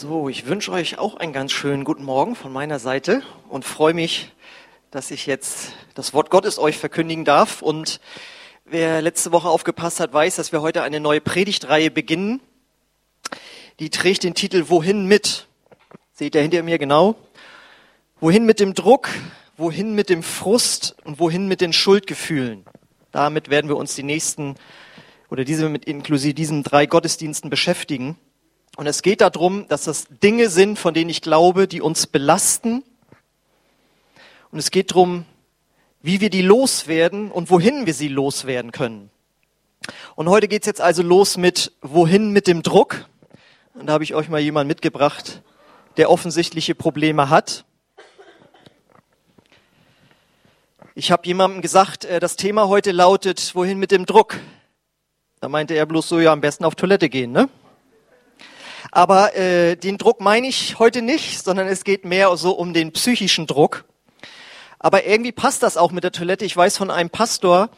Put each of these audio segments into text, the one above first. So, ich wünsche euch auch einen ganz schönen guten Morgen von meiner Seite und freue mich, dass ich jetzt das Wort Gottes euch verkündigen darf. Und wer letzte Woche aufgepasst hat, weiß, dass wir heute eine neue Predigtreihe beginnen. Die trägt den Titel Wohin mit? Seht ihr hinter mir genau? Wohin mit dem Druck, wohin mit dem Frust und wohin mit den Schuldgefühlen? Damit werden wir uns die nächsten oder diese mit inklusive diesen 3 Gottesdiensten beschäftigen. Und es geht darum, dass das Dinge sind, von denen ich glaube, die uns belasten. Und es geht darum, wie wir die loswerden und wohin wir sie loswerden können. Und heute geht's jetzt also los mit Wohin mit dem Druck. Und da habe ich euch mal jemanden mitgebracht, der offensichtliche Probleme hat. Ich habe jemandem gesagt, das Thema heute lautet Wohin mit dem Druck. Da meinte er bloß so, ja, am besten auf Toilette gehen, ne? Aber den Druck meine ich heute nicht, sondern es geht mehr so um den psychischen Druck. Aber irgendwie passt das auch mit der Toilette. Ich weiß von einem Pastor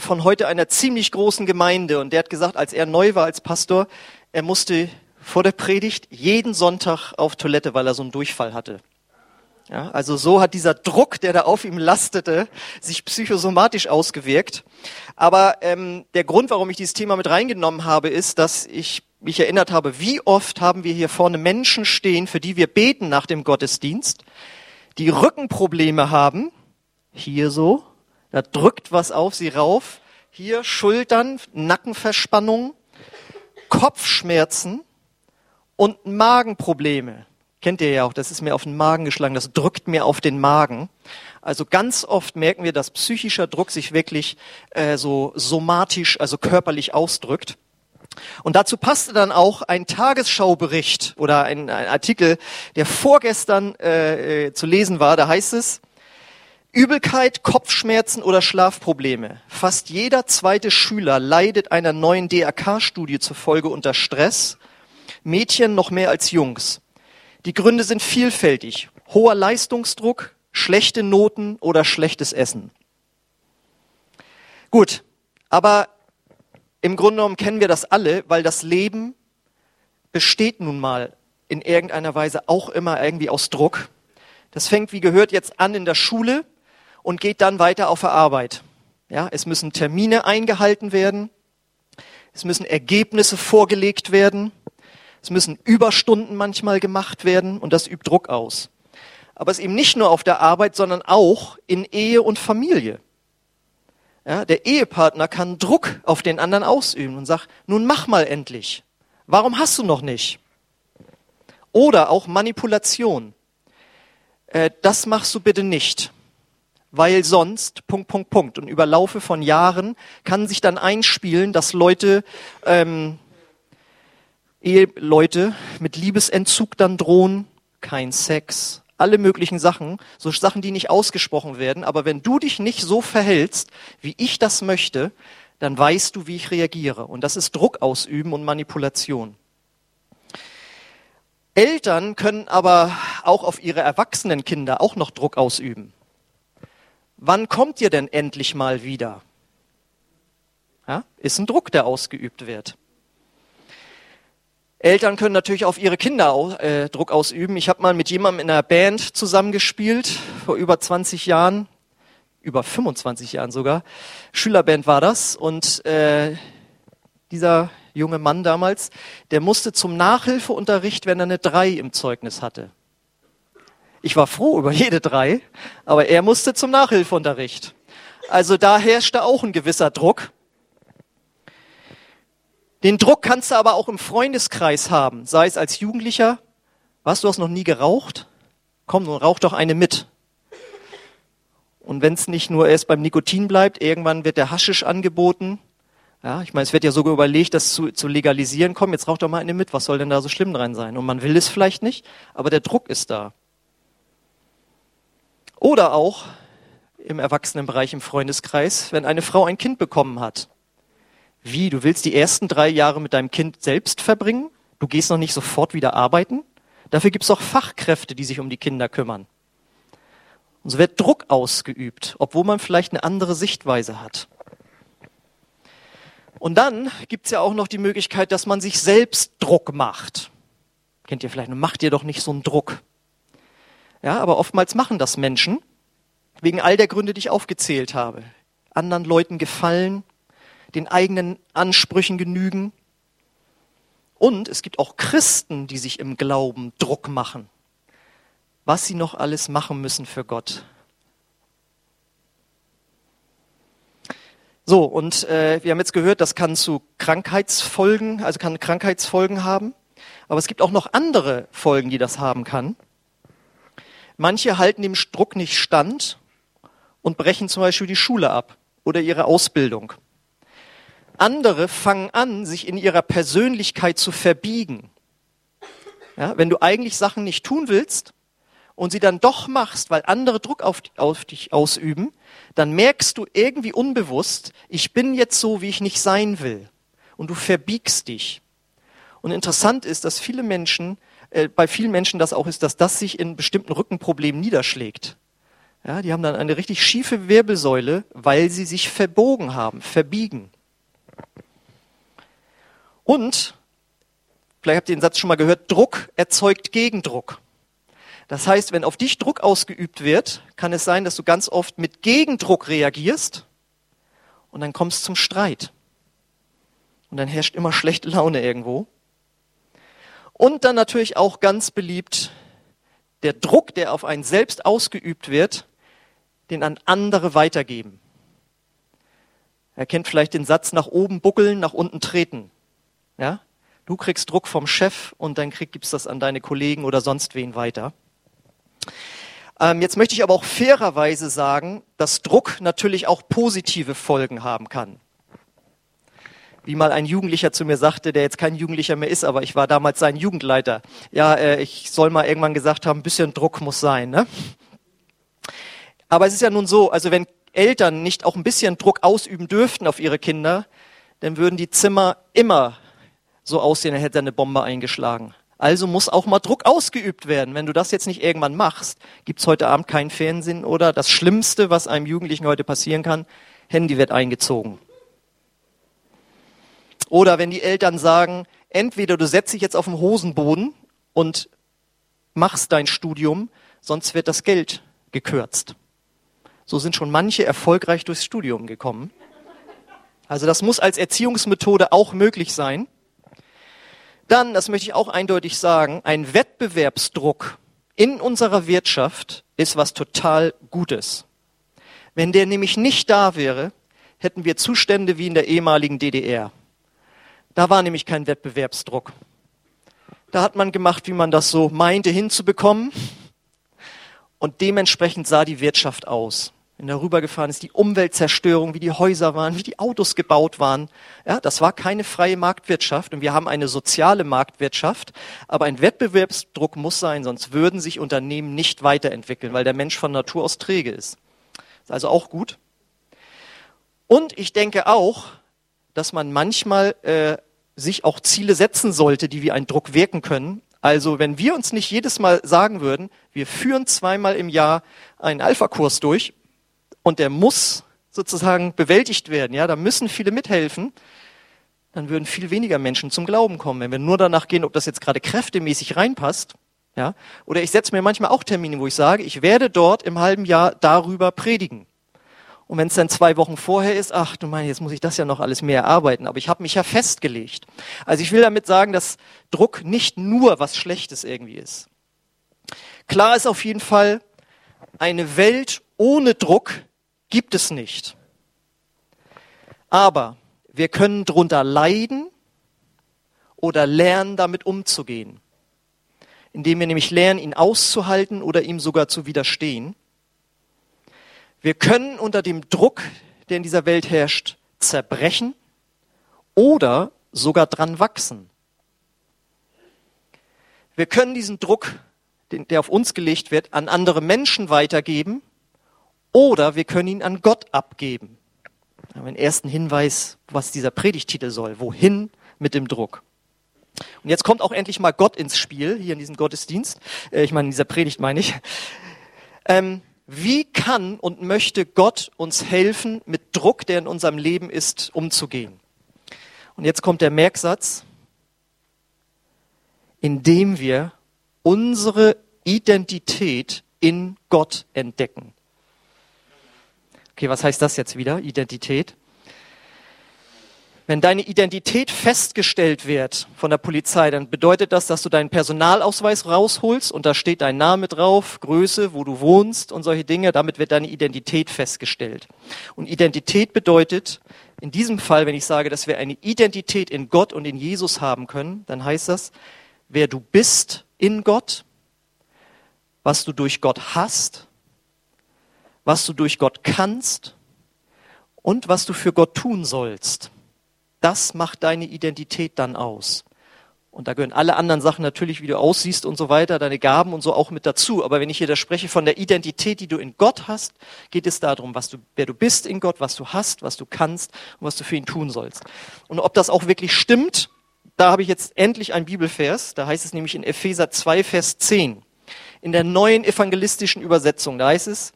von heute einer ziemlich großen Gemeinde. Und der hat gesagt, als er neu war als Pastor, er musste vor der Predigt jeden Sonntag auf Toilette, weil er so einen Durchfall hatte. Ja, also so hat dieser Druck, der da auf ihm lastete, sich psychosomatisch ausgewirkt. Aber der Grund, warum ich dieses Thema mit reingenommen habe, ist, dass ich mich erinnert habe, wie oft haben wir hier vorne Menschen stehen, für die wir beten nach dem Gottesdienst, die Rückenprobleme haben, hier so, da drückt was auf sie rauf, hier Schultern, Nackenverspannung, Kopfschmerzen und Magenprobleme. Kennt ihr ja auch, das ist mir auf den Magen geschlagen, das drückt mir auf den Magen. Also ganz oft merken wir, dass psychischer Druck sich wirklich so somatisch, also körperlich ausdrückt. Und dazu passte dann auch ein Tagesschaubericht oder ein Artikel, der vorgestern zu lesen war. Da heißt es, Übelkeit, Kopfschmerzen oder Schlafprobleme. Fast jeder zweite Schüler leidet einer neuen DAK-Studie zufolge unter Stress. Mädchen noch mehr als Jungs. Die Gründe sind vielfältig. Hoher Leistungsdruck, schlechte Noten oder schlechtes Essen. Gut, aber im Grunde genommen kennen wir das alle, weil das Leben besteht nun mal in irgendeiner Weise auch immer irgendwie aus Druck. Das fängt, wie gehört, jetzt an in der Schule und geht dann weiter auf der Arbeit. Ja, es müssen Termine eingehalten werden, es müssen Ergebnisse vorgelegt werden, es müssen Überstunden manchmal gemacht werden und das übt Druck aus. Aber es eben nicht nur auf der Arbeit, sondern auch in Ehe und Familie. Ja, der Ehepartner kann Druck auf den anderen ausüben und sagt, nun mach mal endlich. Warum hast du noch nicht? Oder auch Manipulation. Das machst du bitte nicht, weil sonst, .. Und über Laufe von Jahren kann sich dann einspielen, dass Leute, Eheleute mit Liebesentzug dann drohen, kein Sex, alle möglichen Sachen, so Sachen, die nicht ausgesprochen werden. Aber wenn du dich nicht so verhältst, wie ich das möchte, dann weißt du, wie ich reagiere. Und das ist Druck ausüben und Manipulation. Eltern können aber auch auf ihre erwachsenen Kinder auch noch Druck ausüben. Wann kommt ihr denn endlich mal wieder? Ja, ist ein Druck, der ausgeübt wird. Eltern können natürlich auf ihre Kinder Druck ausüben. Ich habe mal mit jemandem in einer Band zusammengespielt, vor über 25 Jahren sogar. Schülerband war das. Und dieser junge Mann damals, der musste zum Nachhilfeunterricht, wenn er eine 3 im Zeugnis hatte. Ich war froh über jede 3, aber er musste zum Nachhilfeunterricht. Also da herrschte auch ein gewisser Druck. Den Druck kannst du aber auch im Freundeskreis haben, sei es als Jugendlicher. Was, du hast noch nie geraucht? Komm, nun rauch doch eine mit. Und wenn es nicht nur erst beim Nikotin bleibt, irgendwann wird der Haschisch angeboten. Ja, ich meine, es wird ja sogar überlegt, das zu legalisieren. Komm, jetzt rauch doch mal eine mit. Was soll denn da so schlimm dran sein? Und man will es vielleicht nicht, aber der Druck ist da. Oder auch im Erwachsenenbereich, im Freundeskreis, wenn eine Frau ein Kind bekommen hat. Wie, du willst die ersten 3 Jahre mit deinem Kind selbst verbringen? Du gehst noch nicht sofort wieder arbeiten? Dafür gibt's auch Fachkräfte, die sich um die Kinder kümmern. Und so wird Druck ausgeübt, obwohl man vielleicht eine andere Sichtweise hat. Und dann gibt's ja auch noch die Möglichkeit, dass man sich selbst Druck macht. Kennt ihr vielleicht, mach dir doch nicht so einen Druck. Ja, aber oftmals machen das Menschen, wegen all der Gründe, die ich aufgezählt habe. Anderen Leuten gefallen, den eigenen Ansprüchen genügen. Und es gibt auch Christen, die sich im Glauben Druck machen, was sie noch alles machen müssen für Gott. So, und wir haben jetzt gehört, das kann zu Krankheitsfolgen, also kann Krankheitsfolgen haben. Aber es gibt auch noch andere Folgen, die das haben kann. Manche halten dem Druck nicht stand und brechen zum Beispiel die Schule ab oder ihre Ausbildung. Andere fangen an, sich in ihrer Persönlichkeit zu verbiegen. Ja, wenn du eigentlich Sachen nicht tun willst und sie dann doch machst, weil andere Druck auf dich ausüben, dann merkst du irgendwie unbewusst, ich bin jetzt so, wie ich nicht sein will. Und du verbiegst dich. Und interessant ist, dass bei vielen Menschen das auch ist, dass das sich in bestimmten Rückenproblemen niederschlägt. Ja, die haben dann eine richtig schiefe Wirbelsäule, weil sie sich verbogen haben, verbiegen. Und, vielleicht habt ihr den Satz schon mal gehört, Druck erzeugt Gegendruck. Das heißt, wenn auf dich Druck ausgeübt wird, kann es sein, dass du ganz oft mit Gegendruck reagierst und dann kommst du zum Streit. Und dann herrscht immer schlechte Laune irgendwo. Und dann natürlich auch ganz beliebt der Druck, der auf einen selbst ausgeübt wird, den an andere weitergeben. Er kennt vielleicht den Satz, nach oben buckeln, nach unten treten. Ja? Du kriegst Druck vom Chef und dann gibst das an deine Kollegen oder sonst wen weiter. Jetzt möchte ich aber auch fairerweise sagen, dass Druck natürlich auch positive Folgen haben kann. Wie mal ein Jugendlicher zu mir sagte, der jetzt kein Jugendlicher mehr ist, aber ich war damals sein Jugendleiter. Ja, ich soll mal irgendwann gesagt haben, ein bisschen Druck muss sein. Ne? Aber es ist ja nun so, also wenn Eltern nicht auch ein bisschen Druck ausüben dürften auf ihre Kinder, dann würden die Zimmer immer so aussehen, als hätte er eine Bombe eingeschlagen. Also muss auch mal Druck ausgeübt werden. Wenn du das jetzt nicht irgendwann machst, gibt's heute Abend keinen Fernsehen oder das Schlimmste, was einem Jugendlichen heute passieren kann, Handy wird eingezogen. Oder wenn die Eltern sagen, entweder du setzt dich jetzt auf den Hosenboden und machst dein Studium, sonst wird das Geld gekürzt. So sind schon manche erfolgreich durchs Studium gekommen. Also das muss als Erziehungsmethode auch möglich sein. Dann, das möchte ich auch eindeutig sagen, ein Wettbewerbsdruck in unserer Wirtschaft ist was total Gutes. Wenn der nämlich nicht da wäre, hätten wir Zustände wie in der ehemaligen DDR. Da war nämlich kein Wettbewerbsdruck. Da hat man gemacht, wie man das so meinte, hinzubekommen. Und dementsprechend sah die Wirtschaft aus. Wenn darüber gefahren ist, die Umweltzerstörung, wie die Häuser waren, wie die Autos gebaut waren. Ja, das war keine freie Marktwirtschaft und wir haben eine soziale Marktwirtschaft. Aber ein Wettbewerbsdruck muss sein, sonst würden sich Unternehmen nicht weiterentwickeln, weil der Mensch von Natur aus träge ist. Ist also auch gut. Und ich denke auch, dass man manchmal sich auch Ziele setzen sollte, die wie ein Druck wirken können. Also wenn wir uns nicht jedes Mal sagen würden, wir führen zweimal im Jahr einen Alpha-Kurs durch und der muss sozusagen bewältigt werden, ja, da müssen viele mithelfen, dann würden viel weniger Menschen zum Glauben kommen, wenn wir nur danach gehen, ob das jetzt gerade kräftemäßig reinpasst. Ja. Oder ich setze mir manchmal auch Termine, wo ich sage, ich werde dort im halben Jahr darüber predigen. Und wenn es dann 2 Wochen vorher ist, ach du meine, jetzt muss ich das ja noch alles mehr erarbeiten. Aber ich habe mich ja festgelegt. Also ich will damit sagen, dass Druck nicht nur was Schlechtes irgendwie ist. Klar ist auf jeden Fall, eine Welt ohne Druck gibt es nicht. Aber wir können drunter leiden oder lernen, damit umzugehen. Indem wir nämlich lernen, ihn auszuhalten oder ihm sogar zu widerstehen. Wir können unter dem Druck, der in dieser Welt herrscht, zerbrechen oder sogar dran wachsen. Wir können diesen Druck, der auf uns gelegt wird, an andere Menschen weitergeben oder wir können ihn an Gott abgeben. Wir haben einen ersten Hinweis, was dieser Predigtitel soll. Wohin mit dem Druck? Und jetzt kommt auch endlich mal Gott ins Spiel, hier in diesem Gottesdienst. In dieser Predigt meine ich. Wie kann und möchte Gott uns helfen, mit Druck, der in unserem Leben ist, umzugehen? Und jetzt kommt der Merksatz. indem wir unsere Identität in Gott entdecken. Okay, was heißt das jetzt wieder? Identität. Wenn deine Identität festgestellt wird von der Polizei, dann bedeutet das, dass du deinen Personalausweis rausholst und da steht dein Name drauf, Größe, wo du wohnst und solche Dinge. Damit wird deine Identität festgestellt. Und Identität bedeutet, in diesem Fall, wenn ich sage, dass wir eine Identität in Gott und in Jesus haben können, dann heißt das, wer du bist in Gott, was du durch Gott hast, was du durch Gott kannst und was du für Gott tun sollst. Das macht deine Identität dann aus. Und da gehören alle anderen Sachen natürlich, wie du aussiehst und so weiter, deine Gaben und so auch mit dazu. Aber wenn ich hier da spreche von der Identität, die du in Gott hast, geht es darum, wer du bist in Gott, was du hast, was du kannst und was du für ihn tun sollst. Und ob das auch wirklich stimmt, da habe ich jetzt endlich einen Bibelvers. Da heißt es nämlich in Epheser 2, Vers 10. In der neuen evangelistischen Übersetzung, da heißt es,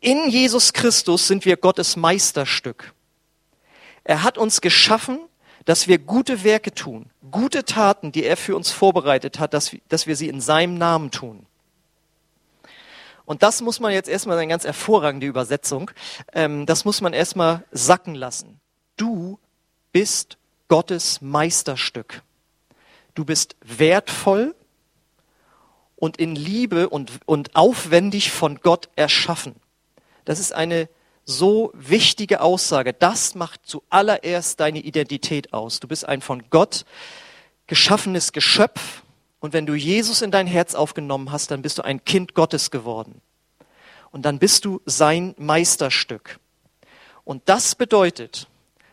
in Jesus Christus sind wir Gottes Meisterstück. Er hat uns geschaffen, dass wir gute Werke tun, gute Taten, die er für uns vorbereitet hat, dass wir sie in seinem Namen tun. Und das muss man jetzt erstmal, eine ganz hervorragende Übersetzung, das muss man erstmal sacken lassen. Du bist Gottes Meisterstück. Du bist wertvoll und in Liebe und aufwendig von Gott erschaffen. Das ist eine so wichtige Aussage, das macht zuallererst deine Identität aus. Du bist ein von Gott geschaffenes Geschöpf und wenn du Jesus in dein Herz aufgenommen hast, dann bist du ein Kind Gottes geworden. Und dann bist du sein Meisterstück. Und das bedeutet,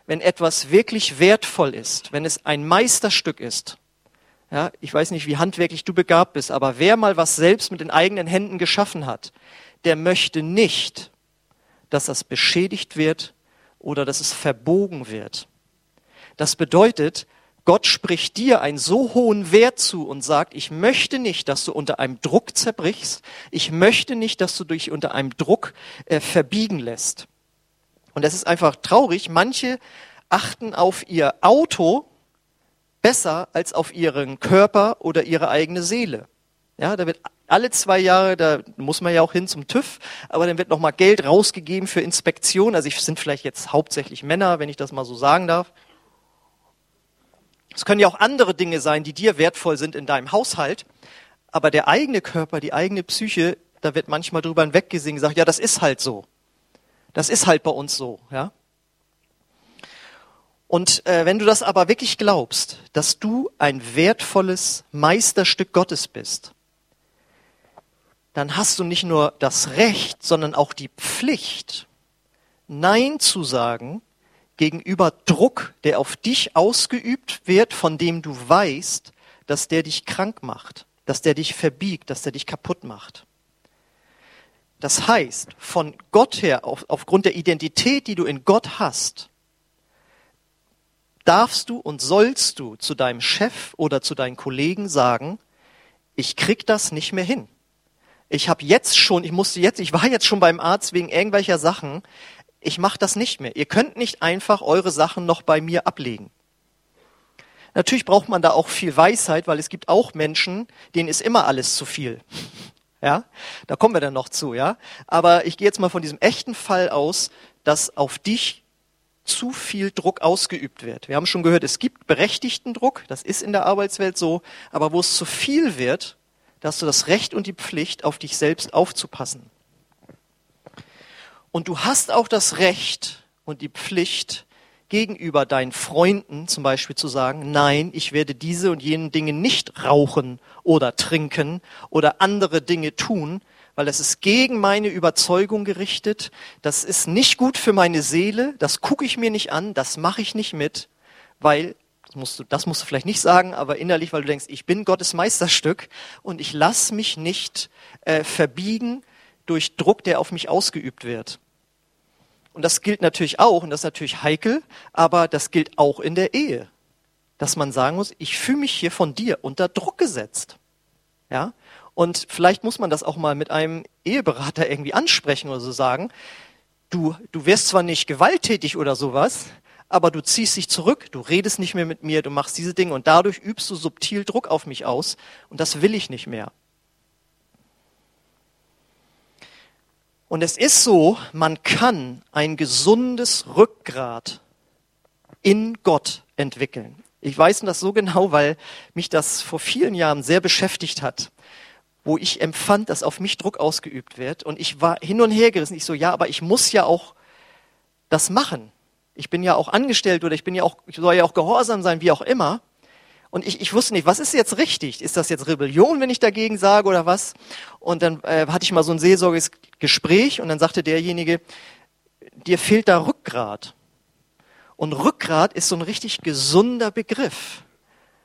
wenn etwas wirklich wertvoll ist, wenn es ein Meisterstück ist, ja, ich weiß nicht, wie handwerklich du begabt bist, aber wer mal was selbst mit den eigenen Händen geschaffen hat, der möchte nicht, dass das beschädigt wird oder dass es verbogen wird. Das bedeutet, Gott spricht dir einen so hohen Wert zu und sagt, ich möchte nicht, dass du unter einem Druck zerbrichst. Ich möchte nicht, dass du dich unter einem Druck verbiegen lässt. Und das ist einfach traurig. Manche achten auf ihr Auto besser als auf ihren Körper oder ihre eigene Seele. Ja, da wird alle 2 Jahre, da muss man ja auch hin zum TÜV, aber dann wird nochmal Geld rausgegeben für Inspektion. Also es sind vielleicht jetzt hauptsächlich Männer, wenn ich das mal so sagen darf. Es können ja auch andere Dinge sein, die dir wertvoll sind in deinem Haushalt. Aber der eigene Körper, die eigene Psyche, da wird manchmal drüber hinweggesehen, gesagt, ja, das ist halt so. Das ist halt bei uns so, ja. Und wenn du das aber wirklich glaubst, dass du ein wertvolles Meisterstück Gottes bist, dann hast du nicht nur das Recht, sondern auch die Pflicht, Nein zu sagen gegenüber Druck, der auf dich ausgeübt wird, von dem du weißt, dass der dich krank macht, dass der dich verbiegt, dass der dich kaputt macht. Das heißt, von Gott her, aufgrund der Identität, die du in Gott hast, darfst du und sollst du zu deinem Chef oder zu deinen Kollegen sagen, ich krieg das nicht mehr hin. Ich war jetzt schon beim Arzt wegen irgendwelcher Sachen. Ich mache das nicht mehr. Ihr könnt nicht einfach eure Sachen noch bei mir ablegen. Natürlich braucht man da auch viel Weisheit, weil es gibt auch Menschen, denen ist immer alles zu viel. Ja, da kommen wir dann noch zu, ja. Aber ich gehe jetzt mal von diesem echten Fall aus, dass auf dich zu viel Druck ausgeübt wird. Wir haben schon gehört, es gibt berechtigten Druck, das ist in der Arbeitswelt so, aber wo es zu viel wird, da hast du das Recht und die Pflicht, auf dich selbst aufzupassen. Und du hast auch das Recht und die Pflicht, gegenüber deinen Freunden zum Beispiel zu sagen, nein, ich werde diese und jenen Dinge nicht rauchen oder trinken oder andere Dinge tun, weil das ist gegen meine Überzeugung gerichtet, das ist nicht gut für meine Seele, das gucke ich mir nicht an, das mache ich nicht mit, weil... Das musst du vielleicht nicht sagen, aber innerlich, weil du denkst, ich bin Gottes Meisterstück und ich lasse mich nicht verbiegen durch Druck, der auf mich ausgeübt wird. Und das gilt natürlich auch, und das ist natürlich heikel, aber das gilt auch in der Ehe, dass man sagen muss, ich fühle mich hier von dir unter Druck gesetzt. Ja? Und vielleicht muss man das auch mal mit einem Eheberater irgendwie ansprechen oder so sagen, du wirst zwar nicht gewalttätig oder sowas, aber du ziehst dich zurück, du redest nicht mehr mit mir, du machst diese Dinge und dadurch übst du subtil Druck auf mich aus und das will ich nicht mehr. Und es ist so, man kann ein gesundes Rückgrat in Gott entwickeln. Ich weiß das so genau, weil mich das vor vielen Jahren sehr beschäftigt hat, wo ich empfand, dass auf mich Druck ausgeübt wird und ich war hin und her gerissen. Ich so, ja, aber ich muss ja auch das machen. Ich bin ja auch angestellt oder ich soll ja auch gehorsam sein, wie auch immer. Und ich wusste nicht, was ist jetzt richtig? Ist das jetzt Rebellion, wenn ich dagegen sage oder was? Und dann hatte ich mal so ein seelsorgliches Gespräch und dann sagte derjenige, dir fehlt da Rückgrat. Und Rückgrat ist so ein richtig gesunder Begriff.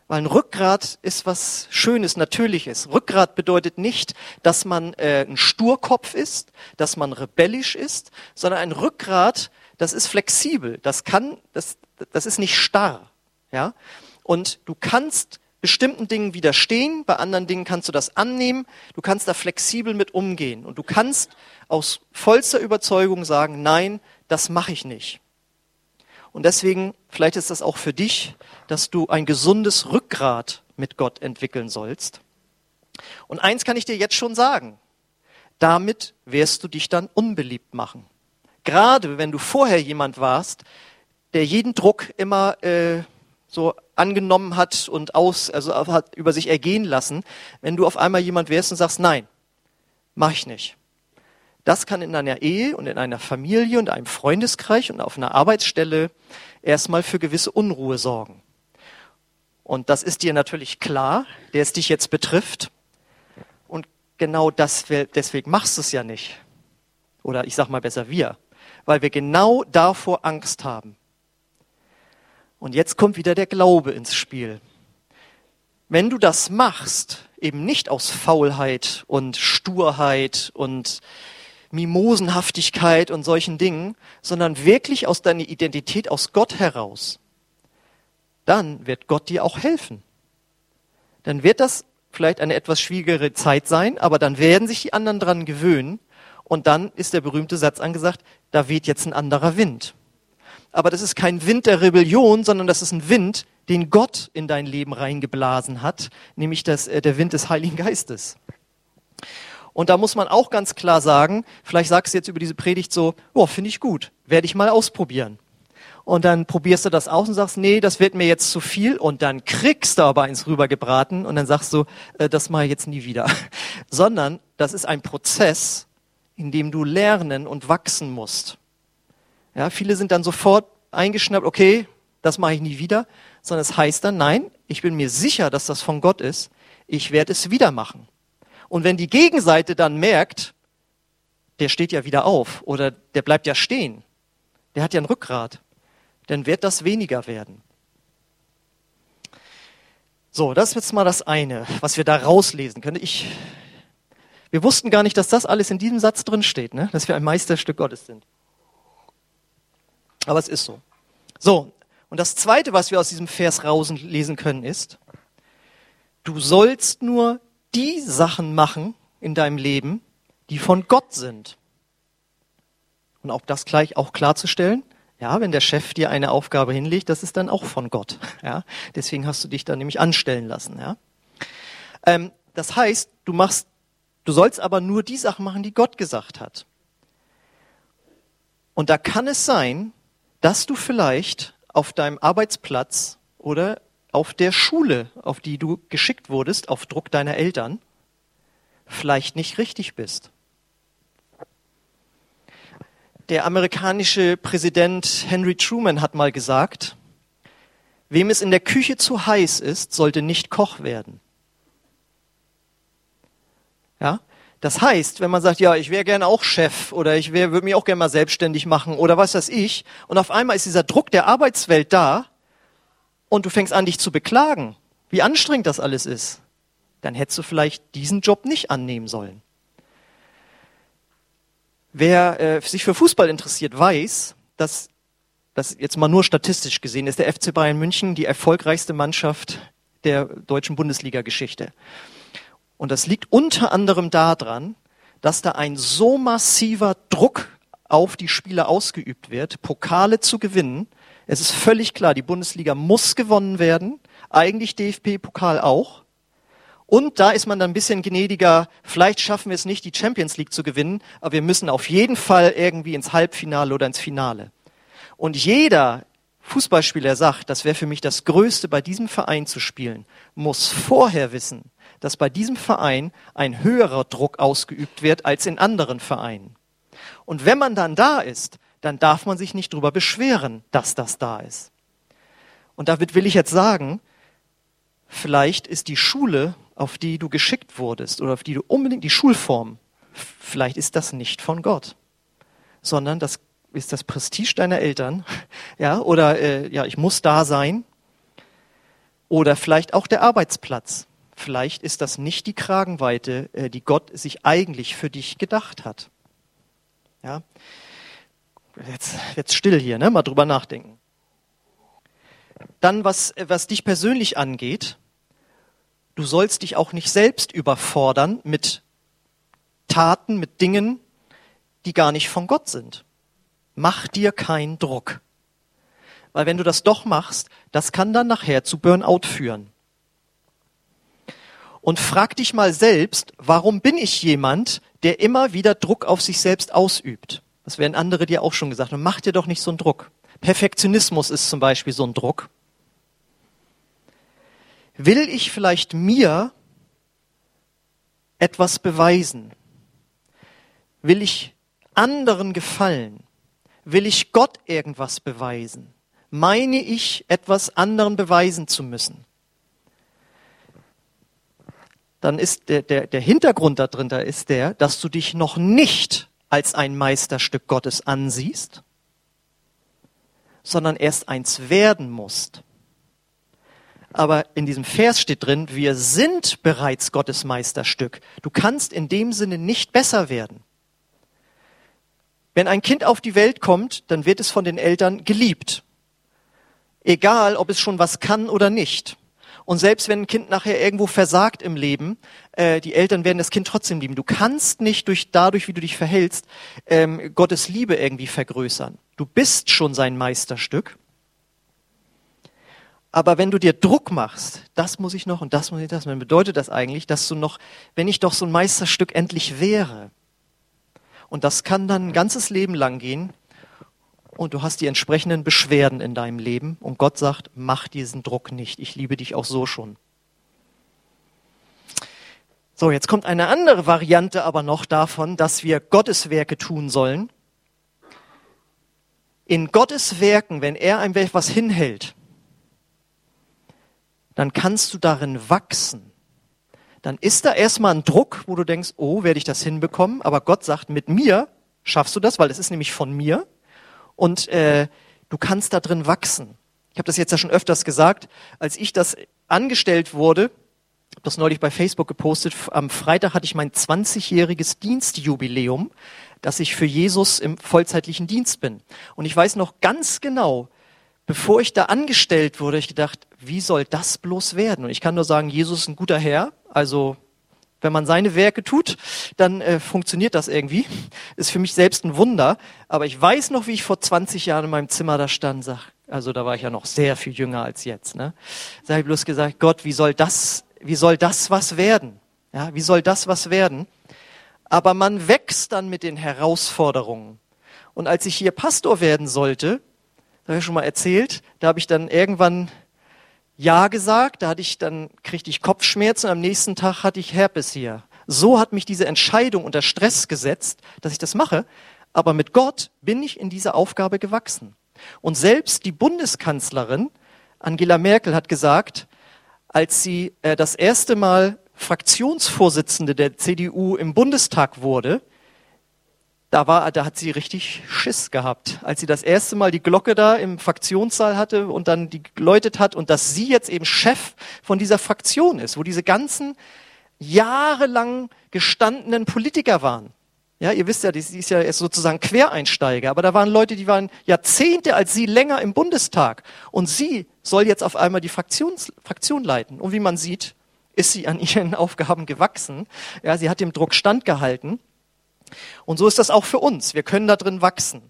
Weil ein Rückgrat ist was Schönes, Natürliches. Rückgrat bedeutet nicht, dass man ein Sturkopf ist, dass man rebellisch ist, sondern ein Rückgrat, das ist flexibel, das ist nicht starr. Ja? Und du kannst bestimmten Dingen widerstehen, bei anderen Dingen kannst du das annehmen, du kannst da flexibel mit umgehen. Und du kannst aus vollster Überzeugung sagen, nein, das mache ich nicht. Und deswegen, vielleicht ist das auch für dich, dass du ein gesundes Rückgrat mit Gott entwickeln sollst. Und eins kann ich dir jetzt schon sagen, damit wirst du dich dann unbeliebt machen. Gerade wenn du vorher jemand warst, der jeden Druck immer so angenommen hat und hat über sich ergehen lassen, wenn du auf einmal jemand wärst und sagst, nein, mach ich nicht. Das kann in einer Ehe und in einer Familie und einem Freundeskreis und auf einer Arbeitsstelle erstmal für gewisse Unruhe sorgen. Und das ist dir natürlich klar, der es dich jetzt betrifft. Und genau deswegen machst du es ja nicht. Oder ich sag mal besser wir. Weil wir genau davor Angst haben. Und jetzt kommt wieder der Glaube ins Spiel. Wenn du das machst, eben nicht aus Faulheit und Sturheit und Mimosenhaftigkeit und solchen Dingen, sondern wirklich aus deiner Identität, aus Gott heraus, dann wird Gott dir auch helfen. Dann wird das vielleicht eine etwas schwierigere Zeit sein, aber dann werden sich die anderen dran gewöhnen und dann ist der berühmte Satz angesagt, da weht jetzt ein anderer Wind. Aber das ist kein Wind der Rebellion, sondern das ist ein Wind, den Gott in dein Leben reingeblasen hat, nämlich der Wind des Heiligen Geistes. Und da muss man auch ganz klar sagen, vielleicht sagst du jetzt über diese Predigt so, oh, finde ich gut, werde ich mal ausprobieren. Und dann probierst du das aus und sagst, nee, das wird mir jetzt zu viel. Und dann kriegst du aber eins rübergebraten und dann sagst du, das mache ich jetzt nie wieder. Sondern das ist ein Prozess, in dem du lernen und wachsen musst. Ja, viele sind dann sofort eingeschnappt, okay, das mache ich nie wieder. Sondern es heißt dann, nein, ich bin mir sicher, dass das von Gott ist. Ich werde es wieder machen. Und wenn die Gegenseite dann merkt, der steht ja wieder auf oder der bleibt ja stehen, der hat ja ein Rückgrat, dann wird das weniger werden. So, das ist jetzt mal das eine, was wir da rauslesen können. Wir wussten gar nicht, dass das alles in diesem Satz drin steht, ne? Dass wir ein Meisterstück Gottes sind. Aber es ist so. So, und das Zweite, was wir aus diesem Vers rauslesen können, ist, du sollst nur die Sachen machen in deinem Leben, die von Gott sind. Und auch das gleich auch klarzustellen, ja, wenn der Chef dir eine Aufgabe hinlegt, das ist dann auch von Gott. Ja? Deswegen hast du dich dann nämlich anstellen lassen. Ja? Das heißt, du sollst aber nur die Sachen machen, die Gott gesagt hat. Und da kann es sein, dass du vielleicht auf deinem Arbeitsplatz oder auf der Schule, auf die du geschickt wurdest, auf Druck deiner Eltern, vielleicht nicht richtig bist. Der amerikanische Präsident Henry Truman hat mal gesagt, wem es in der Küche zu heiß ist, sollte nicht Koch werden. Ja? Das heißt, wenn man sagt, ja, ich wäre gerne auch Chef oder ich würde mich auch gerne mal selbstständig machen oder was weiß ich, und auf einmal ist dieser Druck der Arbeitswelt da, und du fängst an, dich zu beklagen, wie anstrengend das alles ist, dann hättest du vielleicht diesen Job nicht annehmen sollen. Wer sich für Fußball interessiert, weiß, dass das jetzt mal nur statistisch gesehen ist, der FC Bayern München die erfolgreichste Mannschaft der deutschen Bundesliga-Geschichte. Und das liegt unter anderem daran, dass da ein so massiver Druck auf die Spieler ausgeübt wird, Pokale zu gewinnen, Es ist völlig klar, die Bundesliga muss gewonnen werden, eigentlich DFB-Pokal auch. Und da ist man dann ein bisschen gnädiger, vielleicht schaffen wir es nicht, die Champions League zu gewinnen, aber wir müssen auf jeden Fall irgendwie ins Halbfinale oder ins Finale. Und jeder Fußballspieler sagt, das wäre für mich das Größte, bei diesem Verein zu spielen, muss vorher wissen, dass bei diesem Verein ein höherer Druck ausgeübt wird als in anderen Vereinen. Und wenn man dann da ist, dann darf man sich nicht drüber beschweren, dass das da ist. Und damit will ich jetzt sagen, vielleicht ist die Schule, auf die du geschickt wurdest oder auf die du unbedingt die Schulform, vielleicht ist das nicht von Gott, sondern das ist das Prestige deiner Eltern, ja, oder ja, ich muss da sein, oder vielleicht auch der Arbeitsplatz. Vielleicht ist das nicht die Kragenweite, die Gott sich eigentlich für dich gedacht hat. Ja, jetzt still hier, ne? Mal drüber nachdenken. Dann, was dich persönlich angeht, du sollst dich auch nicht selbst überfordern mit Taten, mit Dingen, die gar nicht von Gott sind. Mach dir keinen Druck. Weil wenn du das doch machst, das kann dann nachher zu Burnout führen. Und frag dich mal selbst, warum bin ich jemand, der immer wieder Druck auf sich selbst ausübt? Das werden andere dir auch schon gesagt. Und mach dir doch nicht so einen Druck. Perfektionismus ist zum Beispiel so ein Druck. Will ich vielleicht mir etwas beweisen? Will ich anderen gefallen? Will ich Gott irgendwas beweisen? Meine ich, etwas anderen beweisen zu müssen? Dann ist der Hintergrund da drin, dass du dich noch nicht als ein Meisterstück Gottes ansiehst, sondern erst eins werden musst. Aber in diesem Vers steht drin, wir sind bereits Gottes Meisterstück. Du kannst in dem Sinne nicht besser werden. Wenn ein Kind auf die Welt kommt, dann wird es von den Eltern geliebt. Egal, ob es schon was kann oder nicht. Und selbst wenn ein Kind nachher irgendwo versagt im Leben, die Eltern werden das Kind trotzdem lieben. Du kannst nicht dadurch, wie du dich verhältst, Gottes Liebe irgendwie vergrößern. Du bist schon sein Meisterstück. Aber wenn du dir Druck machst, das muss ich noch und das muss ich das, dann bedeutet das eigentlich, dass du noch, wenn ich doch so ein Meisterstück endlich wäre. Und das kann dann ein ganzes Leben lang gehen und du hast die entsprechenden Beschwerden in deinem Leben und Gott sagt, mach diesen Druck nicht, ich liebe dich auch so schon. So, jetzt kommt eine andere Variante aber noch davon, dass wir Gottes Werke tun sollen. In Gottes Werken, wenn er einem etwas hinhält, dann kannst du darin wachsen. Dann ist da erstmal ein Druck, wo du denkst, oh, werde ich das hinbekommen? Aber Gott sagt, mit mir schaffst du das, weil es ist nämlich von mir. Und du kannst da drin wachsen. Ich habe das jetzt ja schon öfters gesagt, als ich das angestellt wurde, habe das neulich bei Facebook gepostet, am Freitag hatte ich mein 20-jähriges Dienstjubiläum, dass ich für Jesus im vollzeitlichen Dienst bin. Und ich weiß noch ganz genau, bevor ich da angestellt wurde, ich gedacht, wie soll das bloß werden? Und ich kann nur sagen, Jesus ist ein guter Herr. Also wenn man seine Werke tut, dann funktioniert das irgendwie. Ist für mich selbst ein Wunder. Aber ich weiß noch, wie ich vor 20 Jahren in meinem Zimmer da stand. Also da war ich ja noch sehr viel jünger als jetzt. Ne? Da habe ich bloß gesagt, Gott, wie soll das was werden? Ja, wie soll das was werden? Aber man wächst dann mit den Herausforderungen. Und als ich hier Pastor werden sollte, das habe ich schon mal erzählt, da habe ich dann irgendwann Ja gesagt, kriegte ich Kopfschmerzen und am nächsten Tag hatte ich Herpes hier. So hat mich diese Entscheidung unter Stress gesetzt, dass ich das mache. Aber mit Gott bin ich in dieser Aufgabe gewachsen. Und selbst die Bundeskanzlerin Angela Merkel hat gesagt, als sie das erste Mal Fraktionsvorsitzende der CDU im Bundestag wurde, da hat sie richtig Schiss gehabt, als sie das erste Mal die Glocke da im Fraktionssaal hatte und dann die geläutet hat und dass sie jetzt eben Chef von dieser Fraktion ist, wo diese ganzen jahrelang gestandenen Politiker waren. Ja, ihr wisst ja, sie ist ja jetzt sozusagen Quereinsteiger, aber da waren Leute, die waren Jahrzehnte als sie länger im Bundestag und sie soll jetzt auf einmal die Fraktion leiten. Und wie man sieht, ist sie an ihren Aufgaben gewachsen. Ja, sie hat dem Druck standgehalten. Und so ist das auch für uns. Wir können da drin wachsen.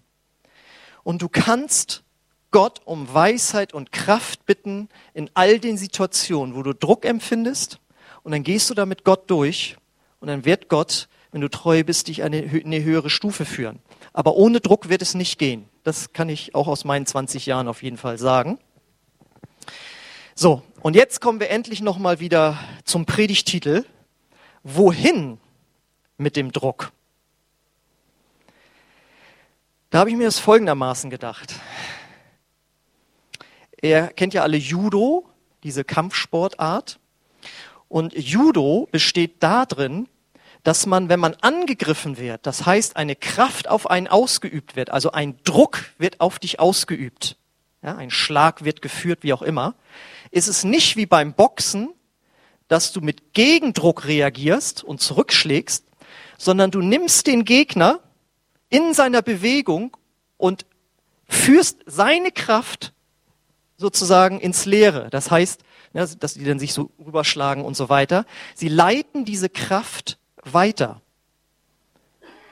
Und du kannst Gott um Weisheit und Kraft bitten in all den Situationen, wo du Druck empfindest, und dann gehst du da mit Gott durch und dann wird Gott, wenn du treu bist, dich eine höhere Stufe führen. Aber ohne Druck wird es nicht gehen. Das kann ich auch aus meinen 20 Jahren auf jeden Fall sagen. So, und jetzt kommen wir endlich nochmal wieder zum Predigtitel. Wohin mit dem Druck? Da habe ich mir das folgendermaßen gedacht. Ihr kennt ja alle Judo, diese Kampfsportart. Und Judo besteht darin, dass man, wenn man angegriffen wird, das heißt, eine Kraft auf einen ausgeübt wird, also ein Druck wird auf dich ausgeübt, ja, ein Schlag wird geführt, wie auch immer, ist es nicht wie beim Boxen, dass du mit Gegendruck reagierst und zurückschlägst, sondern du nimmst den Gegner in seiner Bewegung und führst seine Kraft sozusagen ins Leere. Das heißt, dass die dann sich so rüberschlagen und so weiter. Sie leiten diese Kraft weiter,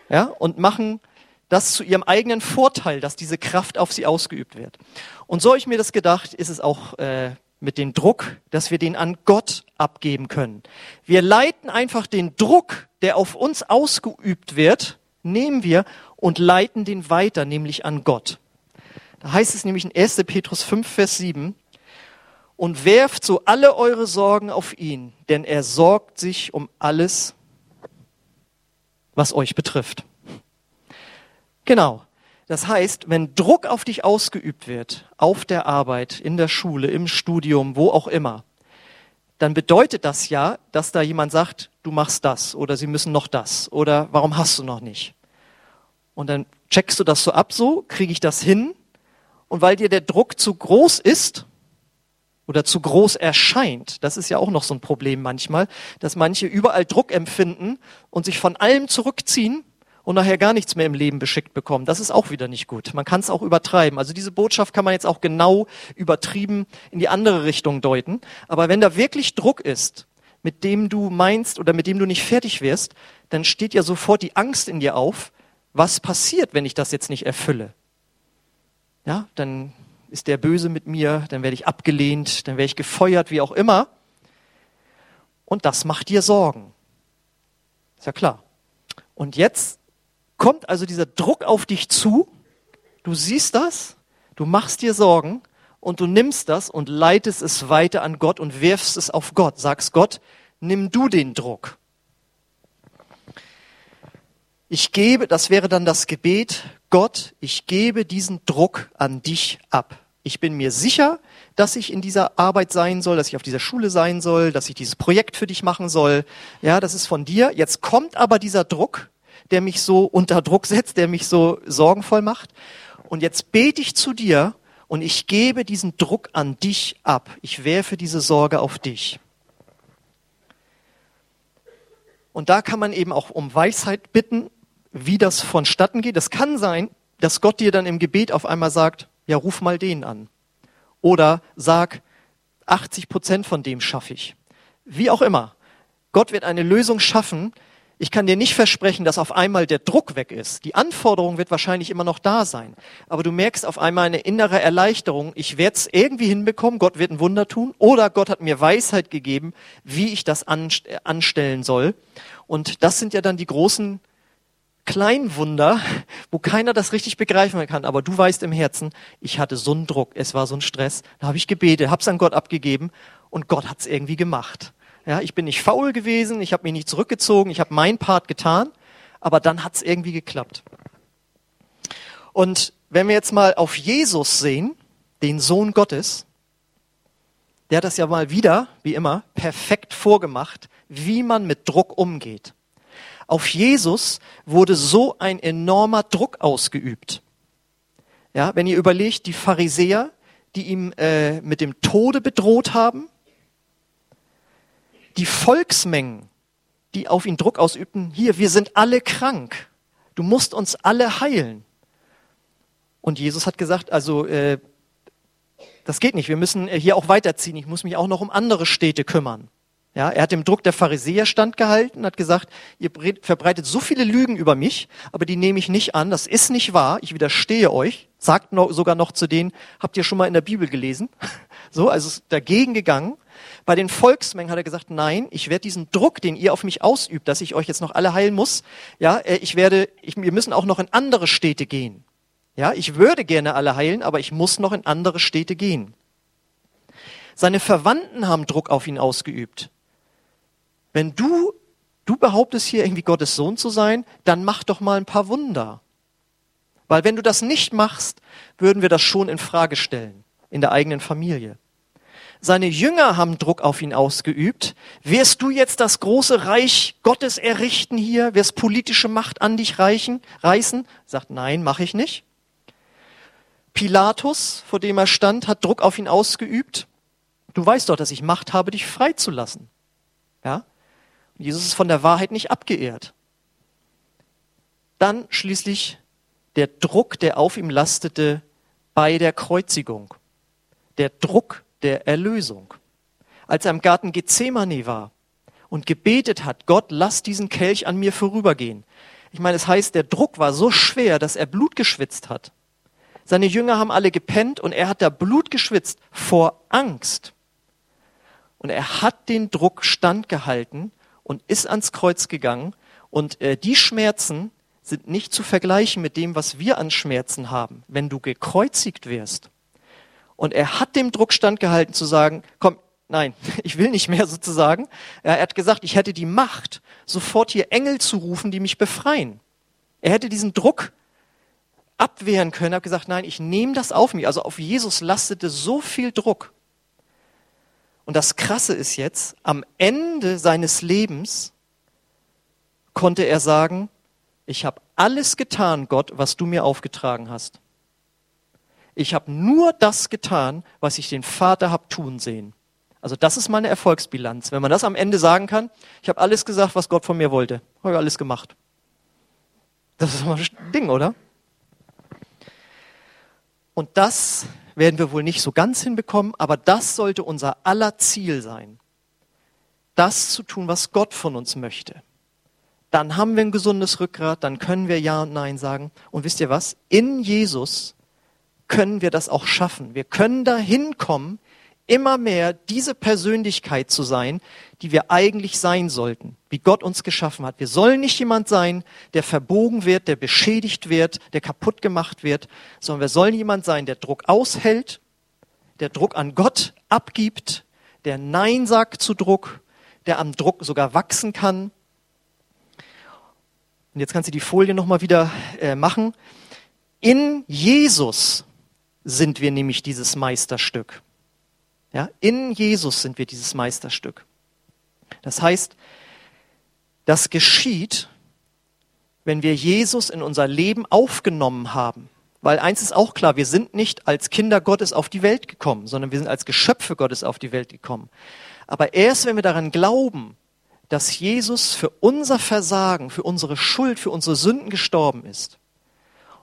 ja, und machen das zu ihrem eigenen Vorteil, dass diese Kraft auf sie ausgeübt wird. Und so habe ich mir das gedacht, ist es auch mit dem Druck, dass wir den an Gott abgeben können. Wir leiten einfach den Druck, der auf uns ausgeübt wird, nehmen wir und leiten den weiter, nämlich an Gott. Da heißt es nämlich in 1. Petrus 5, Vers 7, und werft so alle eure Sorgen auf ihn, denn er sorgt sich um alles, was euch betrifft. Genau. Das heißt, wenn Druck auf dich ausgeübt wird, auf der Arbeit, in der Schule, im Studium, wo auch immer, dann bedeutet das ja, dass da jemand sagt, du machst das oder sie müssen noch das oder warum hast du noch nicht? Und dann checkst du das so ab, so kriege ich das hin, und weil dir der Druck zu groß ist oder zu groß erscheint, das ist ja auch noch so ein Problem manchmal, dass manche überall Druck empfinden und sich von allem zurückziehen und nachher gar nichts mehr im Leben beschickt bekommen. Das ist auch wieder nicht gut. Man kann es auch übertreiben. Also diese Botschaft kann man jetzt auch genau übertrieben in die andere Richtung deuten. Aber wenn da wirklich Druck ist, mit dem du meinst oder mit dem du nicht fertig wirst, dann steht ja sofort die Angst in dir auf, was passiert, wenn ich das jetzt nicht erfülle? Ja, dann ist der Böse mit mir, dann werde ich abgelehnt, dann werde ich gefeuert, wie auch immer. Und das macht dir Sorgen. Ist ja klar. Und jetzt kommt also dieser Druck auf dich zu, du siehst das, du machst dir Sorgen und du nimmst das und leitest es weiter an Gott und wirfst es auf Gott. Sagst Gott, nimm du den Druck. Ich gebe, das wäre dann das Gebet, Gott, ich gebe diesen Druck an dich ab. Ich bin mir sicher, dass ich in dieser Arbeit sein soll, dass ich auf dieser Schule sein soll, dass ich dieses Projekt für dich machen soll. Ja, das ist von dir. Jetzt kommt aber dieser Druck, der mich so unter Druck setzt, der mich so sorgenvoll macht. Und jetzt bete ich zu dir und ich gebe diesen Druck an dich ab. Ich werfe diese Sorge auf dich. Und da kann man eben auch um Weisheit bitten, wie das vonstatten geht. Das kann sein, dass Gott dir dann im Gebet auf einmal sagt, ja, ruf mal den an. Oder sag, 80% von dem schaffe ich. Wie auch immer. Gott wird eine Lösung schaffen. Ich kann dir nicht versprechen, dass auf einmal der Druck weg ist. Die Anforderung wird wahrscheinlich immer noch da sein. Aber du merkst auf einmal eine innere Erleichterung. Ich werde es irgendwie hinbekommen. Gott wird ein Wunder tun. Oder Gott hat mir Weisheit gegeben, wie ich das anstellen soll. Und das sind ja dann die großen Kleinwunder, wo keiner das richtig begreifen kann. Aber du weißt im Herzen, ich hatte so einen Druck. Es war so ein Stress. Da habe ich gebetet, habe es an Gott abgegeben. Und Gott hat es irgendwie gemacht. Ja, ich bin nicht faul gewesen, ich habe mich nicht zurückgezogen, ich habe meinen Part getan, aber dann hat es irgendwie geklappt. Und wenn wir jetzt mal auf Jesus sehen, den Sohn Gottes, der hat das ja mal wieder, wie immer, perfekt vorgemacht, wie man mit Druck umgeht. Auf Jesus wurde so ein enormer Druck ausgeübt. Ja, wenn ihr überlegt, die Pharisäer, die ihm mit dem Tode bedroht haben, die Volksmengen, die auf ihn Druck ausübten, hier, wir sind alle krank, du musst uns alle heilen. Und Jesus hat gesagt, also das geht nicht, wir müssen hier auch weiterziehen, ich muss mich auch noch um andere Städte kümmern. Ja, er hat dem Druck der Pharisäer standgehalten, hat gesagt, ihr verbreitet so viele Lügen über mich, aber die nehme ich nicht an, das ist nicht wahr, ich widerstehe euch, sagt sogar noch zu denen, habt ihr schon mal in der Bibel gelesen? So, also ist dagegen gegangen. Bei den Volksmengen hat er gesagt, nein, ich werde diesen Druck, den ihr auf mich ausübt, dass ich euch jetzt noch alle heilen muss, ja, wir müssen auch noch in andere Städte gehen. Ja, ich würde gerne alle heilen, aber ich muss noch in andere Städte gehen. Seine Verwandten haben Druck auf ihn ausgeübt. Wenn du behauptest hier irgendwie Gottes Sohn zu sein, dann mach doch mal ein paar Wunder. Weil wenn du das nicht machst, würden wir das schon in Frage stellen, in der eigenen Familie. Seine Jünger haben Druck auf ihn ausgeübt. Wirst du jetzt das große Reich Gottes errichten hier? Wirst politische Macht an dich reißen? Sagt, nein, mache ich nicht. Pilatus, vor dem er stand, hat Druck auf ihn ausgeübt. Du weißt doch, dass ich Macht habe, dich freizulassen. Ja? Jesus ist von der Wahrheit nicht abgeehrt. Dann schließlich der Druck, der auf ihm lastete bei der Kreuzigung. Der Druck der Erlösung. Als er im Garten Gethsemane war und gebetet hat, Gott, lass diesen Kelch an mir vorübergehen. Ich meine, es heißt, der Druck war so schwer, dass er Blut geschwitzt hat. Seine Jünger haben alle gepennt und er hat da Blut geschwitzt vor Angst. Und er hat den Druck standgehalten und ist ans Kreuz gegangen. Und die Schmerzen sind nicht zu vergleichen mit dem, was wir an Schmerzen haben, wenn du gekreuzigt wirst. Und er hat dem Druck standgehalten zu sagen, komm, nein, ich will nicht mehr sozusagen. Er hat gesagt, ich hätte die Macht, sofort hier Engel zu rufen, die mich befreien. Er hätte diesen Druck abwehren können, hat gesagt, nein, ich nehme das auf mich. Also auf Jesus lastete so viel Druck. Und das Krasse ist jetzt, am Ende seines Lebens konnte er sagen, ich habe alles getan, Gott, was du mir aufgetragen hast. Ich habe nur das getan, was ich den Vater habe tun sehen. Also das ist meine Erfolgsbilanz. Wenn man das am Ende sagen kann, ich habe alles gesagt, was Gott von mir wollte. Habe alles gemacht. Das ist mal ein Ding, oder? Und das werden wir wohl nicht so ganz hinbekommen, aber das sollte unser aller Ziel sein. Das zu tun, was Gott von uns möchte. Dann haben wir ein gesundes Rückgrat, dann können wir Ja und Nein sagen. Und wisst ihr was? In Jesus können wir das auch schaffen. Wir können dahin kommen, immer mehr diese Persönlichkeit zu sein, die wir eigentlich sein sollten, wie Gott uns geschaffen hat. Wir sollen nicht jemand sein, der verbogen wird, der beschädigt wird, der kaputt gemacht wird, sondern wir sollen jemand sein, der Druck aushält, der Druck an Gott abgibt, der Nein sagt zu Druck, der am Druck sogar wachsen kann. Und jetzt kannst du die Folie nochmal wieder machen. In Jesus sind wir nämlich dieses Meisterstück. Ja, in Jesus sind wir dieses Meisterstück. Das heißt, das geschieht, wenn wir Jesus in unser Leben aufgenommen haben. Weil eins ist auch klar, wir sind nicht als Kinder Gottes auf die Welt gekommen, sondern wir sind als Geschöpfe Gottes auf die Welt gekommen. Aber erst wenn wir daran glauben, dass Jesus für unser Versagen, für unsere Schuld, für unsere Sünden gestorben ist.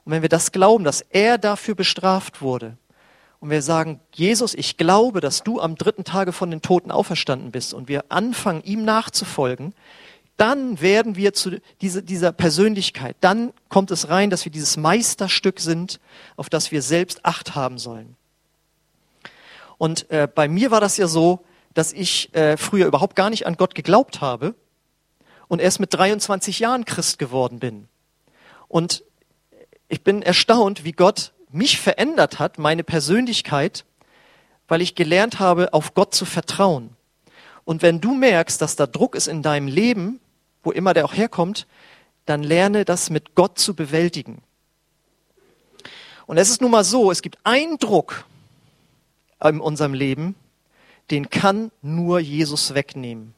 Und wenn wir das glauben, dass er dafür bestraft wurde, und wir sagen, Jesus, ich glaube, dass du am 3. Tage von den Toten auferstanden bist und wir anfangen, ihm nachzufolgen, dann werden wir zu dieser Persönlichkeit, dann kommt es rein, dass wir dieses Meisterstück sind, auf das wir selbst Acht haben sollen. Und bei mir war das ja so, dass ich früher überhaupt gar nicht an Gott geglaubt habe und erst mit 23 Jahren Christ geworden bin. Und ich bin erstaunt, wie Gott mich verändert hat, meine Persönlichkeit, weil ich gelernt habe, auf Gott zu vertrauen. Und wenn du merkst, dass da Druck ist in deinem Leben, wo immer der auch herkommt, dann lerne das mit Gott zu bewältigen. Und es ist nun mal so, es gibt einen Druck in unserem Leben, den kann nur Jesus wegnehmen.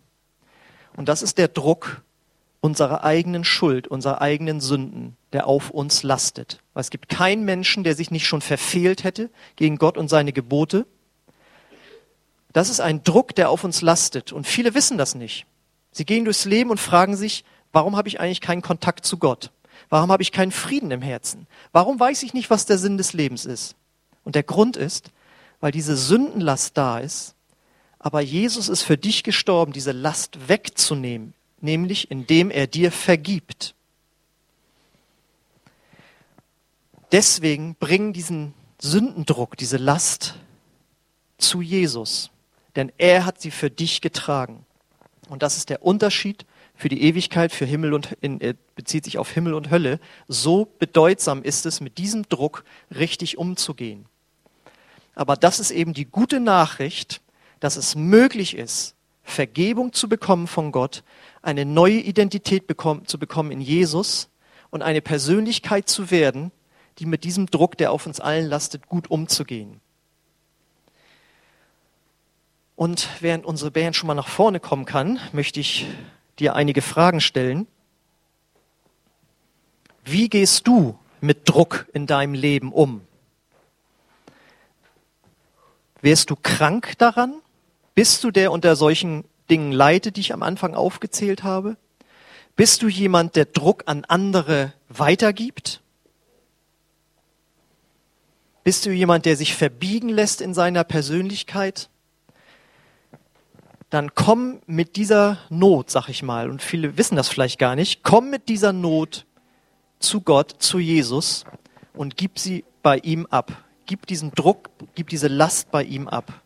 Und das ist der Druck unserer eigenen Schuld, unserer eigenen Sünden, der auf uns lastet. Weil es gibt keinen Menschen, der sich nicht schon verfehlt hätte gegen Gott und seine Gebote. Das ist ein Druck, der auf uns lastet. Und viele wissen das nicht. Sie gehen durchs Leben und fragen sich, warum habe ich eigentlich keinen Kontakt zu Gott? Warum habe ich keinen Frieden im Herzen? Warum weiß ich nicht, was der Sinn des Lebens ist? Und der Grund ist, weil diese Sündenlast da ist, Aber Jesus ist für dich gestorben, diese Last wegzunehmen, nämlich indem er dir vergibt. Deswegen bring diesen Sündendruck, diese Last zu Jesus, denn er hat sie für dich getragen. Und das ist der Unterschied für die Ewigkeit, für Himmel und bezieht sich auf Himmel und Hölle. So bedeutsam ist es, mit diesem Druck richtig umzugehen. Aber das ist eben die gute Nachricht, dass es möglich ist, Vergebung zu bekommen von Gott, eine neue Identität zu bekommen in Jesus und eine Persönlichkeit zu werden, die mit diesem Druck, der auf uns allen lastet, gut umzugehen. Und während unsere Band schon mal nach vorne kommen kann, möchte ich dir einige Fragen stellen. Wie gehst du mit Druck in deinem Leben um? Wärst du krank daran? Bist du der unter solchen Dingen leidet, die ich am Anfang aufgezählt habe? Bist du jemand, der Druck an andere weitergibt? Bist du jemand, der sich verbiegen lässt in seiner Persönlichkeit? Dann komm mit dieser Not, sag ich mal, und viele wissen das vielleicht gar nicht, komm mit dieser Not zu Gott, zu Jesus und gib sie bei ihm ab. Gib diesen Druck, gib diese Last bei ihm ab.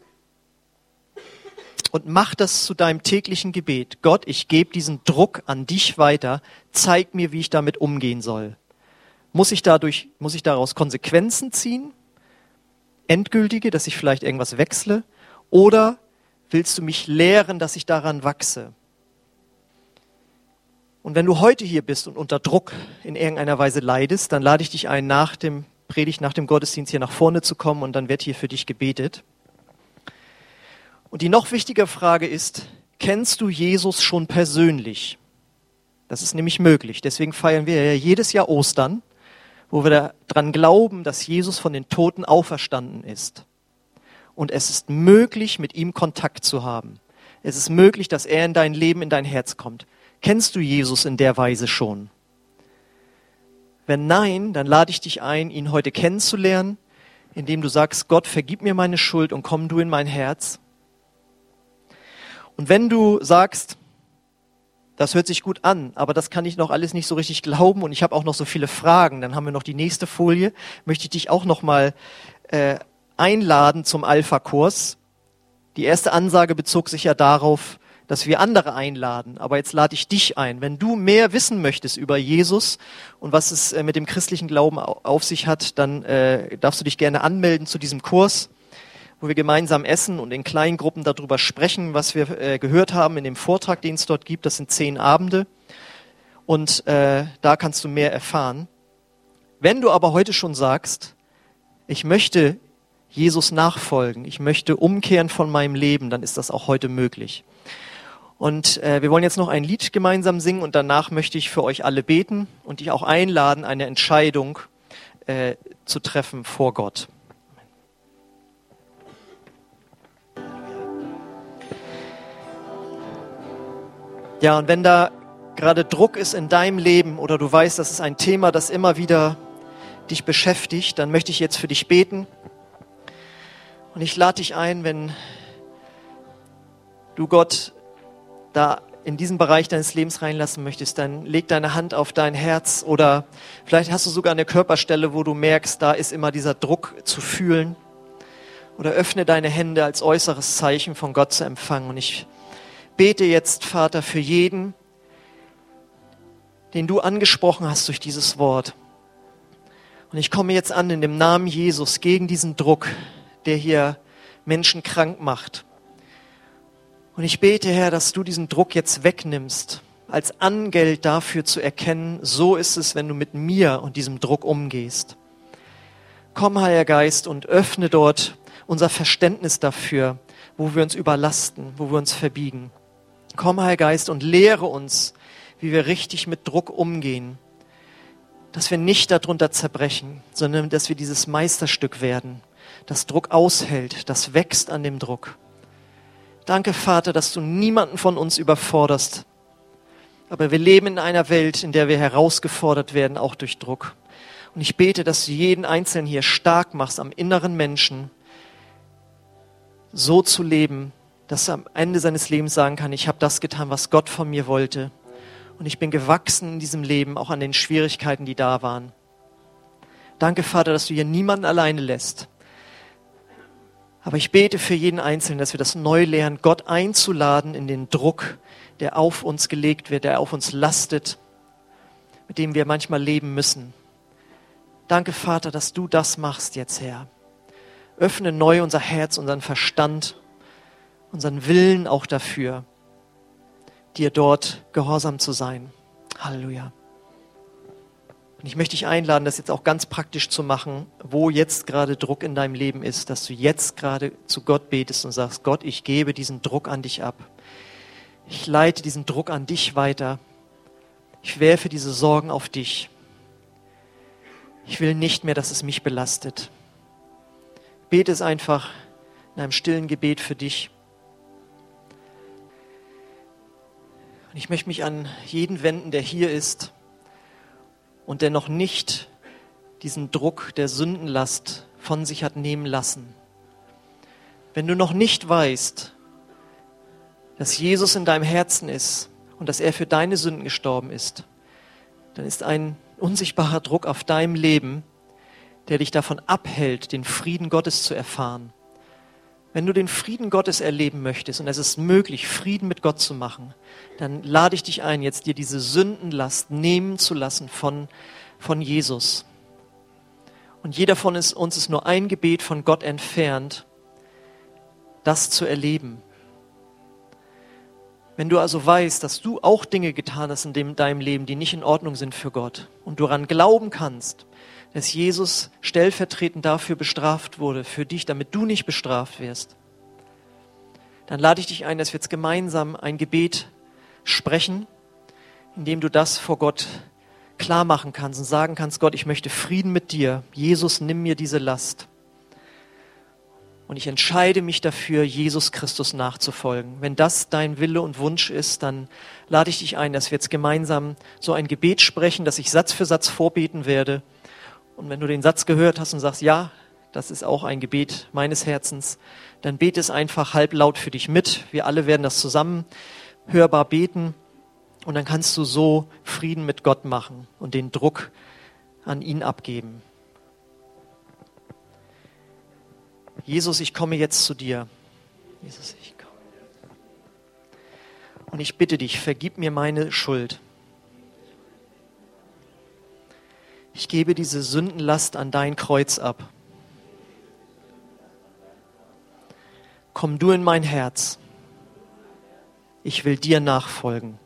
Und mach das zu deinem täglichen Gebet. Gott, ich gebe diesen Druck an dich weiter, zeig mir, wie ich damit umgehen soll. Muss ich daraus Konsequenzen ziehen? Endgültige, dass ich vielleicht irgendwas wechsle? Oder willst du mich lehren, dass ich daran wachse? Und wenn du heute hier bist und unter Druck in irgendeiner Weise leidest, dann lade ich dich ein, nach dem Predigt, nach dem Gottesdienst hier nach vorne zu kommen und dann wird hier für dich gebetet. Und die noch wichtigere Frage ist, kennst du Jesus schon persönlich? Das ist nämlich möglich. Deswegen feiern wir ja jedes Jahr Ostern, wo wir daran glauben, dass Jesus von den Toten auferstanden ist. Und es ist möglich, mit ihm Kontakt zu haben. Es ist möglich, dass er in dein Leben, in dein Herz kommt. Kennst du Jesus in der Weise schon? Wenn nein, dann lade ich dich ein, ihn heute kennenzulernen, indem du sagst, Gott, vergib mir meine Schuld und komm du in mein Herz. Und wenn du sagst, das hört sich gut an, aber das kann ich noch alles nicht so richtig glauben und ich habe auch noch so viele Fragen, dann haben wir noch die nächste Folie, möchte ich dich auch noch mal einladen zum Alpha-Kurs. Die erste Ansage bezog sich ja darauf, dass wir andere einladen. Aber jetzt lade ich dich ein. Wenn du mehr wissen möchtest über Jesus und was es mit dem christlichen Glauben auf sich hat, dann darfst du dich gerne anmelden zu diesem Kurs, wo wir gemeinsam essen und in kleinen Gruppen darüber sprechen, was wir gehört haben in dem Vortrag, den es dort gibt. Das sind 10 Abende. Und da kannst du mehr erfahren. Wenn du aber heute schon sagst, ich möchte Jesus nachfolgen, ich möchte umkehren von meinem Leben, dann ist das auch heute möglich. Und wir wollen jetzt noch ein Lied gemeinsam singen und danach möchte ich für euch alle beten und dich auch einladen, eine Entscheidung zu treffen vor Gott. Ja, und wenn da gerade Druck ist in deinem Leben oder du weißt, das ist ein Thema, das immer wieder dich beschäftigt, dann möchte ich jetzt für dich beten. Und ich lade dich ein, wenn du Gott da in diesen Bereich deines Lebens reinlassen möchtest, dann leg deine Hand auf dein Herz oder vielleicht hast du sogar eine Körperstelle, wo du merkst, da ist immer dieser Druck zu fühlen. Oder öffne deine Hände als äußeres Zeichen von Gott zu empfangen. Und ich bete jetzt, Vater, für jeden, den du angesprochen hast durch dieses Wort. Und ich komme jetzt an in dem Namen Jesus gegen diesen Druck, der hier Menschen krank macht. Und ich bete, Herr, dass du diesen Druck jetzt wegnimmst, als Angeld dafür zu erkennen, so ist es, wenn du mit mir und diesem Druck umgehst. Komm, Heiliger Geist, und öffne dort unser Verständnis dafür, wo wir uns überlasten, wo wir uns verbiegen. Komm, Heiliger Geist, und lehre uns, wie wir richtig mit Druck umgehen, dass wir nicht darunter zerbrechen, sondern dass wir dieses Meisterstück werden, das Druck aushält, das wächst an dem Druck. Danke, Vater, dass du niemanden von uns überforderst. Aber wir leben in einer Welt, in der wir herausgefordert werden, auch durch Druck. Und ich bete, dass du jeden Einzelnen hier stark machst, am inneren Menschen so zu leben, dass er am Ende seines Lebens sagen kann, ich habe das getan, was Gott von mir wollte. Und ich bin gewachsen in diesem Leben, auch an den Schwierigkeiten, die da waren. Danke, Vater, dass du hier niemanden alleine lässt. Aber ich bete für jeden Einzelnen, dass wir das neu lernen, Gott einzuladen in den Druck, der auf uns gelegt wird, der auf uns lastet, mit dem wir manchmal leben müssen. Danke, Vater, dass du das machst jetzt, Herr. Öffne neu unser Herz, unseren Verstand, unseren Willen auch dafür, dir dort gehorsam zu sein. Halleluja. Und ich möchte dich einladen, das jetzt auch ganz praktisch zu machen, wo jetzt gerade Druck in deinem Leben ist, dass du jetzt gerade zu Gott betest und sagst, Gott, ich gebe diesen Druck an dich ab. Ich leite diesen Druck an dich weiter. Ich werfe diese Sorgen auf dich. Ich will nicht mehr, dass es mich belastet. Bete es einfach in einem stillen Gebet für dich. Und ich möchte mich an jeden wenden, der hier ist und der noch nicht diesen Druck der Sündenlast von sich hat nehmen lassen. Wenn du noch nicht weißt, dass Jesus in deinem Herzen ist und dass er für deine Sünden gestorben ist, dann ist ein unsichtbarer Druck auf deinem Leben, der dich davon abhält, den Frieden Gottes zu erfahren. Wenn du den Frieden Gottes erleben möchtest und es ist möglich, Frieden mit Gott zu machen, dann lade ich dich ein, jetzt dir diese Sündenlast nehmen zu lassen von Jesus. Und jeder von uns ist nur ein Gebet von Gott entfernt, das zu erleben. Wenn du also weißt, dass du auch Dinge getan hast in deinem Leben, die nicht in Ordnung sind für Gott und du daran glauben kannst, dass Jesus stellvertretend dafür bestraft wurde, für dich, damit du nicht bestraft wirst, dann lade ich dich ein, dass wir jetzt gemeinsam ein Gebet sprechen, in dem du das vor Gott klar machen kannst und sagen kannst, Gott, ich möchte Frieden mit dir. Jesus, nimm mir diese Last. Und ich entscheide mich dafür, Jesus Christus nachzufolgen. Wenn das dein Wille und Wunsch ist, dann lade ich dich ein, dass wir jetzt gemeinsam so ein Gebet sprechen, das ich Satz für Satz vorbeten werde. Und wenn du den Satz gehört hast und sagst, ja, das ist auch ein Gebet meines Herzens, dann bete es einfach halblaut für dich mit. Wir alle werden das zusammen hörbar beten. Und dann kannst du so Frieden mit Gott machen und den Druck an ihn abgeben. Jesus, ich komme jetzt zu dir. Jesus, ich komme. Und ich bitte dich, vergib mir meine Schuld. Ich gebe diese Sündenlast an dein Kreuz ab. Komm du in mein Herz. Ich will dir nachfolgen.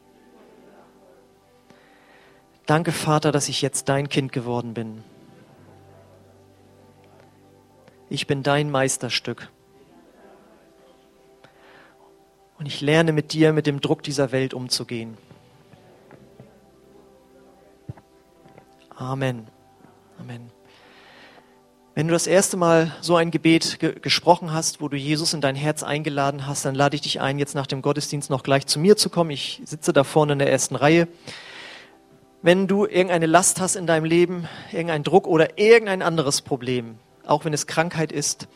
Danke, Vater, dass ich jetzt dein Kind geworden bin. Ich bin dein Meisterstück. Und ich lerne mit dir, mit dem Druck dieser Welt umzugehen. Amen. Amen. Wenn du das erste Mal so ein Gebet gesprochen hast, wo du Jesus in dein Herz eingeladen hast, dann lade ich dich ein, jetzt nach dem Gottesdienst noch gleich zu mir zu kommen. Ich sitze da vorne in der ersten Reihe. Wenn du irgendeine Last hast in deinem Leben, irgendeinen Druck oder irgendein anderes Problem, auch wenn es Krankheit ist,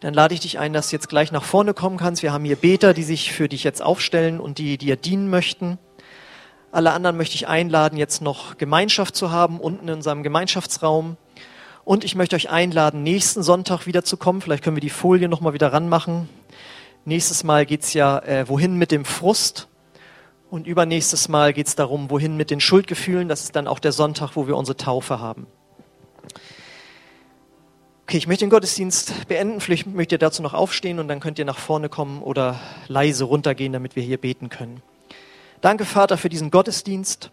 dann lade ich dich ein, dass du jetzt gleich nach vorne kommen kannst. Wir haben hier Beter, die sich für dich jetzt aufstellen und die dir dienen möchten. Alle anderen möchte ich einladen, jetzt noch Gemeinschaft zu haben, unten in unserem Gemeinschaftsraum. Und ich möchte euch einladen, nächsten Sonntag wieder zu kommen. Vielleicht können wir die Folie nochmal wieder ranmachen. Nächstes Mal geht es ja, wohin mit dem Frust? Und übernächstes Mal geht es darum, wohin mit den Schuldgefühlen? Das ist dann auch der Sonntag, wo wir unsere Taufe haben. Okay, ich möchte den Gottesdienst beenden. Vielleicht möchtet ihr dazu noch aufstehen und dann könnt ihr nach vorne kommen oder leise runtergehen, damit wir hier beten können. Danke, Vater, für diesen Gottesdienst.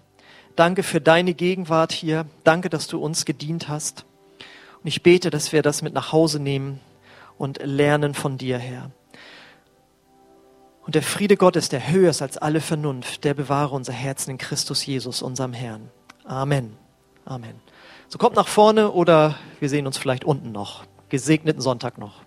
Danke für deine Gegenwart hier. Danke, dass du uns gedient hast. Und ich bete, dass wir das mit nach Hause nehmen und lernen von dir, Herr. Und der Friede Gottes, der höher ist als alle Vernunft, der bewahre unser Herzen in Christus Jesus, unserem Herrn. Amen. Amen. So kommt nach vorne oder wir sehen uns vielleicht unten noch. Gesegneten Sonntag noch.